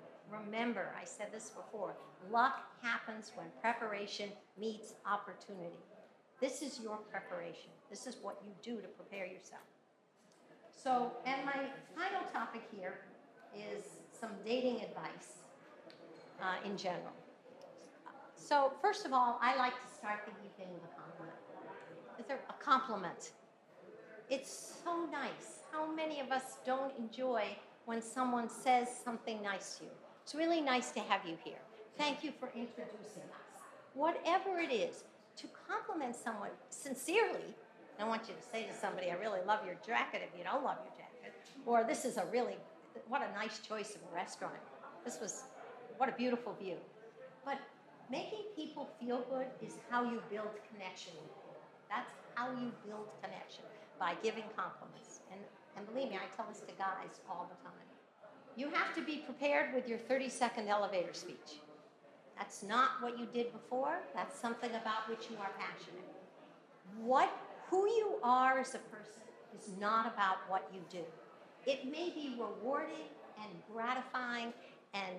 Remember, I said this before, luck happens when preparation meets opportunity. This is your preparation. This is what you do to prepare yourself. So, and my final topic here is some dating advice in general. So, first of all, I like to start the evening with a compliment. Is there a compliment? It's so nice. How many of us don't enjoy when someone says something nice to you? It's really nice to have you here. Thank you for introducing us. Whatever it is, to compliment someone sincerely, I want you to say to somebody, I really love your jacket if you don't love your jacket, or this is a really, what a nice choice of a restaurant. This was, what a beautiful view. But making people feel good is how you build connection. That's how you build connection, by giving compliments. And believe me, I tell this to guys all the time. You have to be prepared with your 30-second elevator speech. That's not what you did before. That's something about which you are passionate. Who you are as a person is not about what you do. It may be rewarding and gratifying, and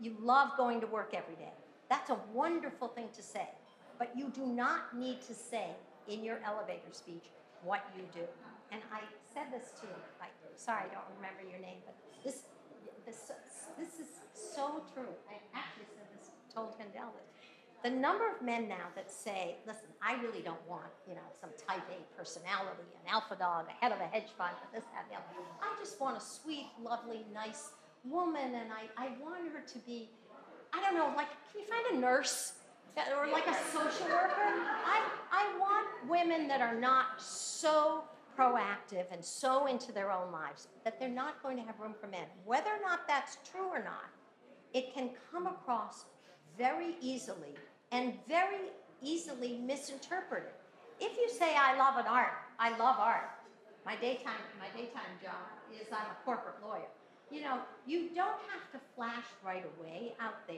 you love going to work every day. That's a wonderful thing to say. But you do not need to say in your elevator speech what you do. And I said this to you. Sorry, I don't remember your name, but this is so true. I actually said this, told Kendall this. The number of men now that say, listen, I really don't want, you know, some type A personality, an alpha dog, a head of a hedge fund, this, that, the other. I just want a sweet, lovely, nice woman, and I want her to be, I don't know, like, can you find a nurse? Or like a social worker? I want women that are not so proactive and so into their own lives that they're not going to have room for men. Whether or not that's true or not, it can come across very easily and very easily misinterpreted. If you say, I love art, my daytime job is I'm a corporate lawyer. You know, you don't have to flash right away out there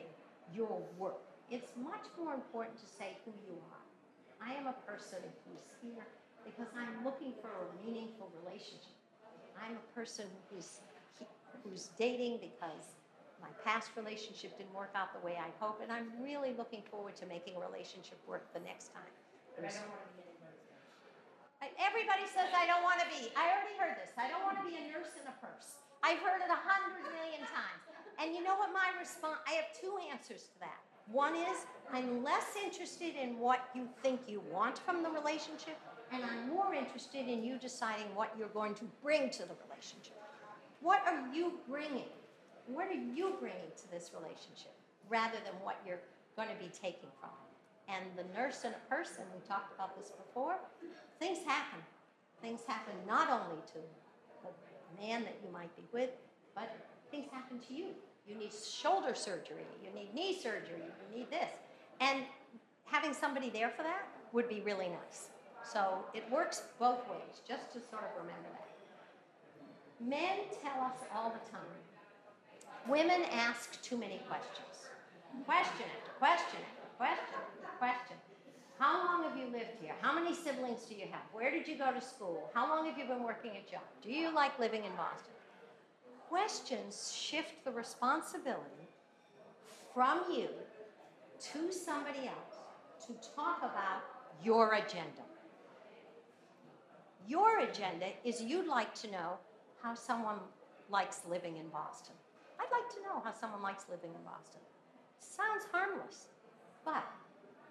your work. It's much more important to say who you are. I am a person who's here because I'm looking for a meaningful relationship. I'm a person who's dating because my past relationship didn't work out the way I'd hoped, and I'm really looking forward to making a relationship work the next time. But I don't want to be a nurse. Everybody says I don't want to be. I already heard this. I don't want to be a nurse in a purse. I've heard it 100 million times. And you know what my response, I have two answers to that. One is, I'm less interested in what you think you want from the relationship, and I'm more interested in you deciding what you're going to bring to the relationship. What are you bringing? What are you bringing to this relationship, rather than what you're going to be taking from it? And the nurse and a person, we talked about this before, things happen. Things happen not only to the man that you might be with, but things happen to you. You need shoulder surgery, you need knee surgery, you need this. And having somebody there for that would be really nice. So it works both ways, just to sort of remember that. Men tell us all the time, women ask too many questions. Question after question after question after question. How long have you lived here? How many siblings do you have? Where did you go to school? How long have you been working a job? Do you like living in Boston? Questions shift the responsibility from you to somebody else to talk about your agenda. Your agenda is you'd like to know how someone likes living in Boston. I'd like to know how someone likes living in Boston. Sounds harmless, but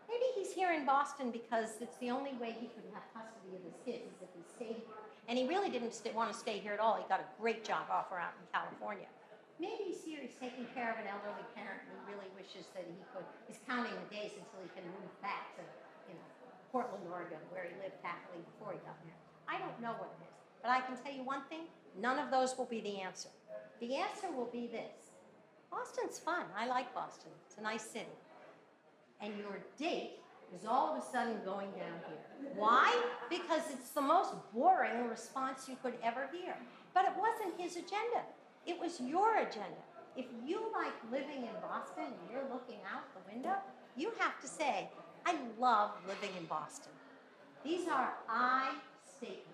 maybe he's here in Boston because it's the only way he could have custody of his kids is if he stayed here. And he really didn't want to stay here at all. He got a great job offer out in California. Maybe he's here, he's taking care of an elderly parent who really wishes that he could, he's counting the days until he can move back to, you know, Portland, Oregon, where he lived happily before he got married. I don't know what it is, but I can tell you one thing, none of those will be the answer. The answer will be this. Boston's fun. I like Boston. It's a nice city. And your date is all of a sudden going down here. Why? Because it's the most boring response you could ever hear. But it wasn't his agenda. It was your agenda. If you like living in Boston and you're looking out the window, you have to say, I love living in Boston. These are I statements.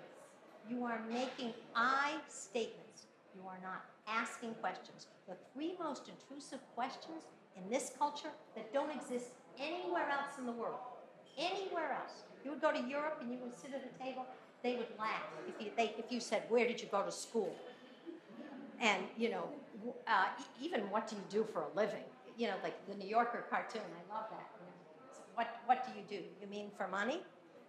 You are making I statements. You are not asking questions. The three most intrusive questions in this culture that don't exist anywhere else in the world, anywhere else. You would go to Europe and you would sit at a table, they would laugh if you said, where did you go to school? And, you know, even what do you do for a living? You know, like the New Yorker cartoon, I love that. You know, so what do? You mean for money?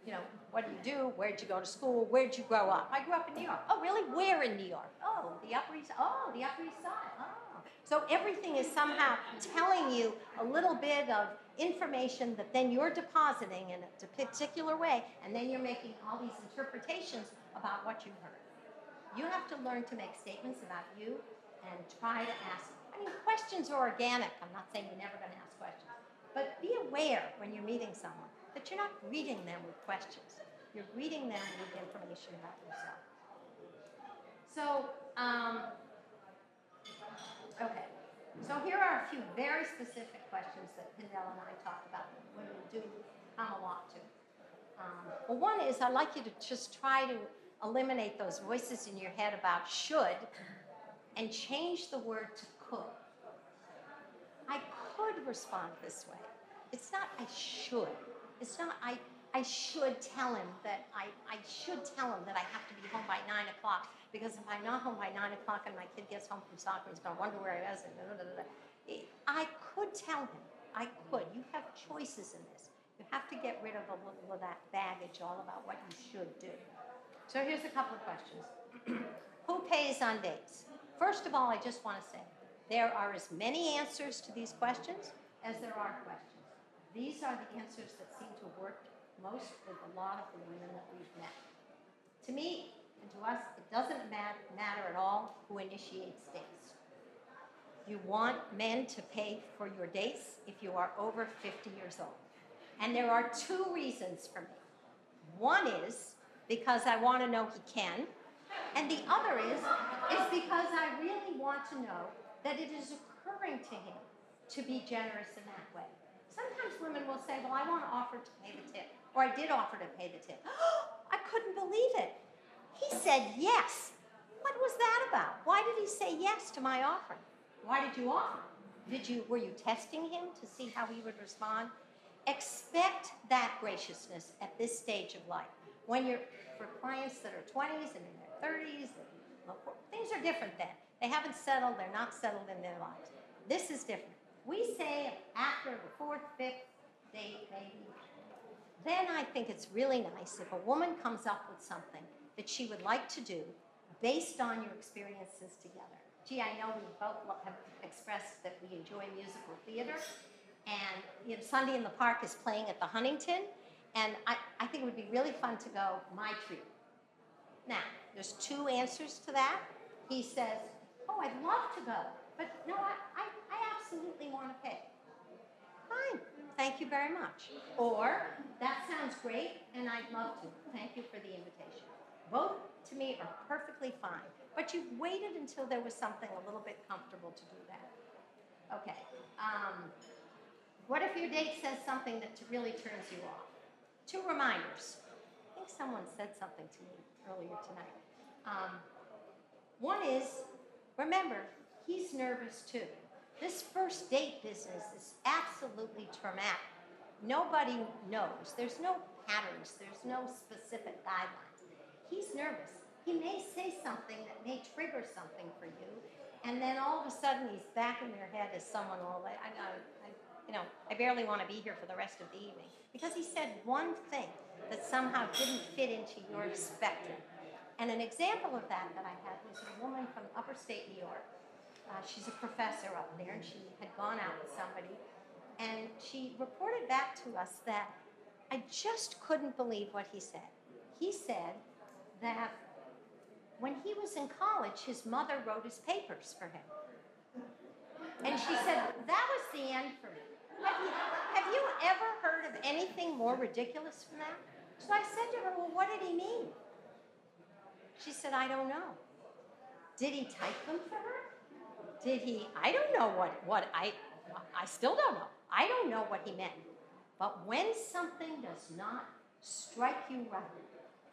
You know, what do you do? Where did you go to school? Where did you grow up? I grew up in New York. Oh, really? Where in New York? Oh, the Upper East Side. Oh, So everything is somehow telling you a little bit of information that then you're depositing in a particular way, and then you're making all these interpretations about what you heard. You have to learn to make statements about you and try to ask. I mean, questions are organic. I'm not saying you're never going to ask questions. But be aware when you're meeting someone that you're not reading them with questions. You're reading them with information about yourself. So, okay. So here are a few very specific questions that Hindell and I talked about when we do come a lot to. Well, one is I'd like you to just try to eliminate those voices in your head about should and change the word to could. I could respond this way. It's not I should. It's not I should tell him that I should tell him that I have to be home by 9 o'clock, because if I'm not home by 9 o'clock and my kid gets home from soccer, he's going to wonder where he was. And blah, blah, blah, blah. I could tell him. I could. You have choices in this. You have to get rid of a little of that baggage all about what you should do. So here's a couple of questions. Who pays on dates? First of all, I just want to say, there are as many answers to these questions as there are questions. These are the answers that seem to work most with a lot of the women that we've met. To me and to us, it doesn't matter at all who initiates dates. You want men to pay for your dates if you are over 50 years old. And there are two reasons for me. One is because I want to know he can, and the other is because I really want to know that it is occurring to him to be generous in that way. Sometimes women will say, well, I want to offer to pay the tip, or I did offer to pay the tip. I couldn't believe it. He said yes. What was that about? Why did he say yes to my offer? Why did you offer? Were you testing him to see how he would respond? Expect that graciousness at this stage of life. When you're, for clients that are 20s and in their 30s, things are different then. They haven't settled, they're not settled in their lives. This is different. We say after the fourth, fifth date, maybe, then I think it's really nice if a woman comes up with something that she would like to do based on your experiences together. Gee, I know we both have expressed that we enjoy musical theater, and you know, Sunday in the Park is playing at the Huntington, and I think it would be really fun to go, my treat. Now, there's two answers to that. He says, oh, I'd love to go, but no, I absolutely want to pay. Fine, thank you very much. Or, that sounds great, and I'd love to. Thank you for the invitation. Both, to me, are perfectly fine, but you've waited until there was something a little bit comfortable to do that. Okay, what if your date says something that really turns you off? Two reminders. I think someone said something to me earlier tonight. One is, remember, he's nervous too. This first date business is absolutely traumatic. Nobody knows. There's no patterns. There's no specific guidelines. He's nervous. He may say something that may trigger something for you, and then all of a sudden he's back in your head as someone all like, I barely want to be here for the rest of the evening, because he said one thing that somehow didn't fit into your spectrum. And an example of that I had was a woman from upper state New York. She's a professor up there, and she had gone out with somebody. And she reported back to us that I just couldn't believe what he said. He said that when he was in college, his mother wrote his papers for him. And she said, that was the end for me. Have you ever heard of anything more ridiculous than that? So I said to her, well, what did he mean? She said, I don't know. Did he type them for her? Did he? I don't know what I still don't know. I don't know what he meant. But when something does not strike you right,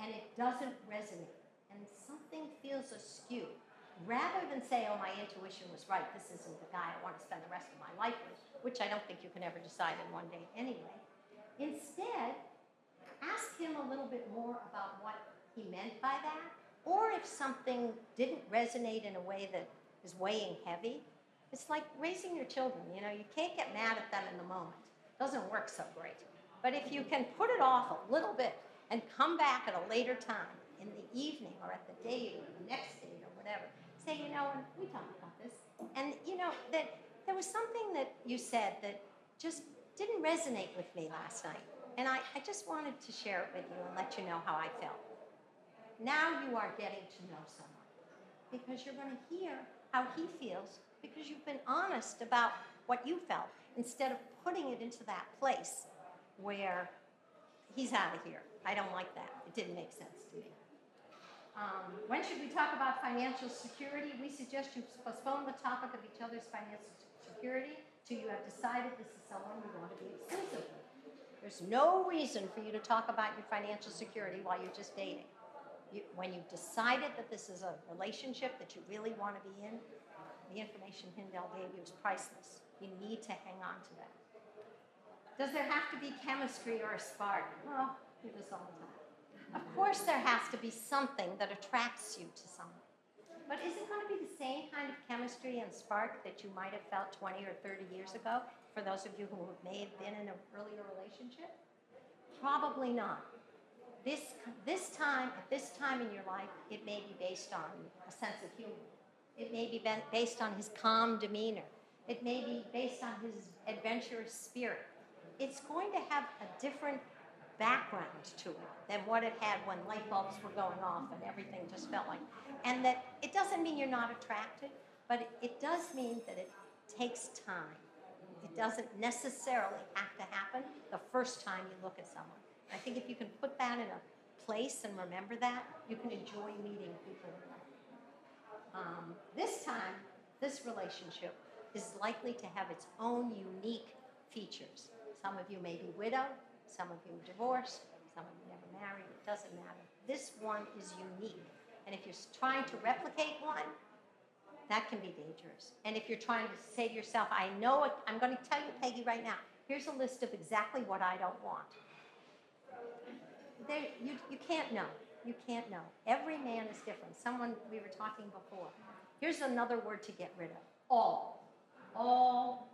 and it doesn't resonate, and something feels askew, rather than say, oh, my intuition was right, this isn't the guy I want to spend the rest of my life with, which I don't think you can ever decide in one day anyway, instead, ask him a little bit more about what he meant by that, or if something didn't resonate in a way that is weighing heavy. It's like raising your children, you know, you can't get mad at them in the moment. It doesn't work so great. But if you can put it off a little bit and come back at a later time, in the evening or at the date or the next date or whatever, say, you know, we talked about this. And you know, that there was something that you said that just didn't resonate with me last night. And I just wanted to share it with you and let you know how I felt. Now you are getting to know someone because you're going to hear how he feels because you've been honest about what you felt instead of putting it into that place where he's out of here. I don't like that. It didn't make sense to me. When should we talk about financial security? We suggest you postpone the topic of each other's financial security till you have decided this is someone you want to be exclusive with. There's no reason for you to talk about your financial security while you're just dating. When you've decided that this is a relationship that you really want to be in, the information Hindell gave you is priceless. You need to hang on to that. Does there have to be chemistry or a spark? Well, do this all the time. Of course there has to be something that attracts you to someone. But is it going to be the same kind of chemistry and spark that you might have felt 20 or 30 years ago, for those of you who may have been in an earlier relationship? Probably not. At this time in your life, it may be based on a sense of humor. It may be based on his calm demeanor. It may be based on his adventurous spirit. It's going to have a different background to it than what it had when light bulbs were going off and everything just felt like. And that it doesn't mean you're not attracted, but it does mean that it takes time. It doesn't necessarily have to happen the first time you look at someone. I think if you can put that in a place and remember that, you can enjoy meeting people. This time, this relationship is likely to have its own unique features. Some of you may be widowed, some of you divorced, some of you never married, it doesn't matter. This one is unique. And if you're trying to replicate one, that can be dangerous. And if you're trying to say to yourself, I know it, I'm going to tell you, Peggy, right now, here's a list of exactly what I don't want. There, you can't know. You can't know. Every man is different. Someone we were talking before. Here's another word to get rid of. All. All.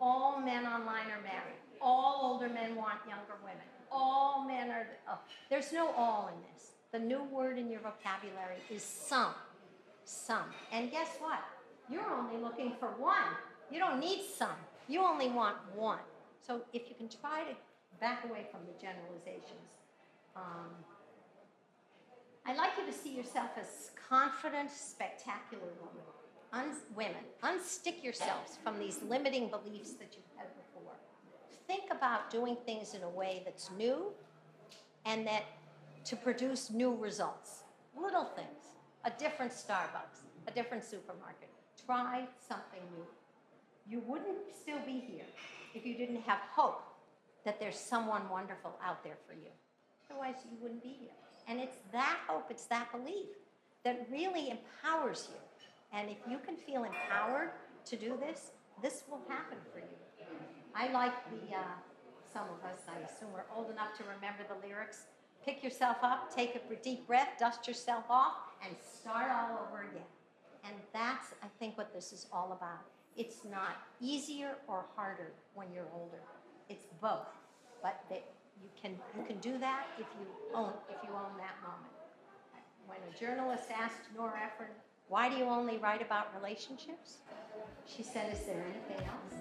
All men online are married. All older men want younger women. All men are... Oh. There's no all in this. The new word in your vocabulary is some. Some. And guess what? You're only looking for one. You don't need some. You only want one. So if you can try to back away from the generalizations. I'd like you to see yourself as confident, spectacular women. Unstick yourselves from these limiting beliefs that you've had before. Think about doing things in a way that's new and that to produce new results. Little things. A different Starbucks, a different supermarket. Try something new. You wouldn't still be here if you didn't have hope that there's someone wonderful out there for you. Otherwise, you wouldn't be here. And it's that hope, it's that belief that really empowers you. And if you can feel empowered to do this, this will happen for you. I like the, some of us, I assume, are old enough to remember the lyrics. Pick yourself up, take a deep breath, dust yourself off, and start all over again. And that's, I think, what this is all about. It's not easier or harder when you're older. It's both. But you can do that if you own that moment. When a journalist asked Nora Ephron, why do you only write about relationships? She said, is there anything else?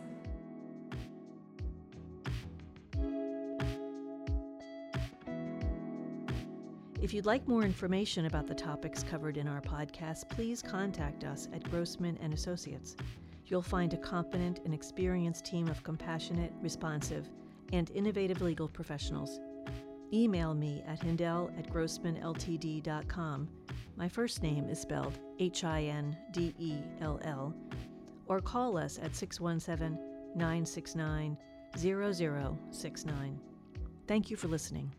If you'd like more information about the topics covered in our podcast, please contact us at Grossman and Associates. You'll find a competent and experienced team of compassionate, responsive, and innovative legal professionals. Email me at hindell@grossmanltd.com. My first name is spelled HINDELL, or call us at 617-969-0069. Thank you for listening.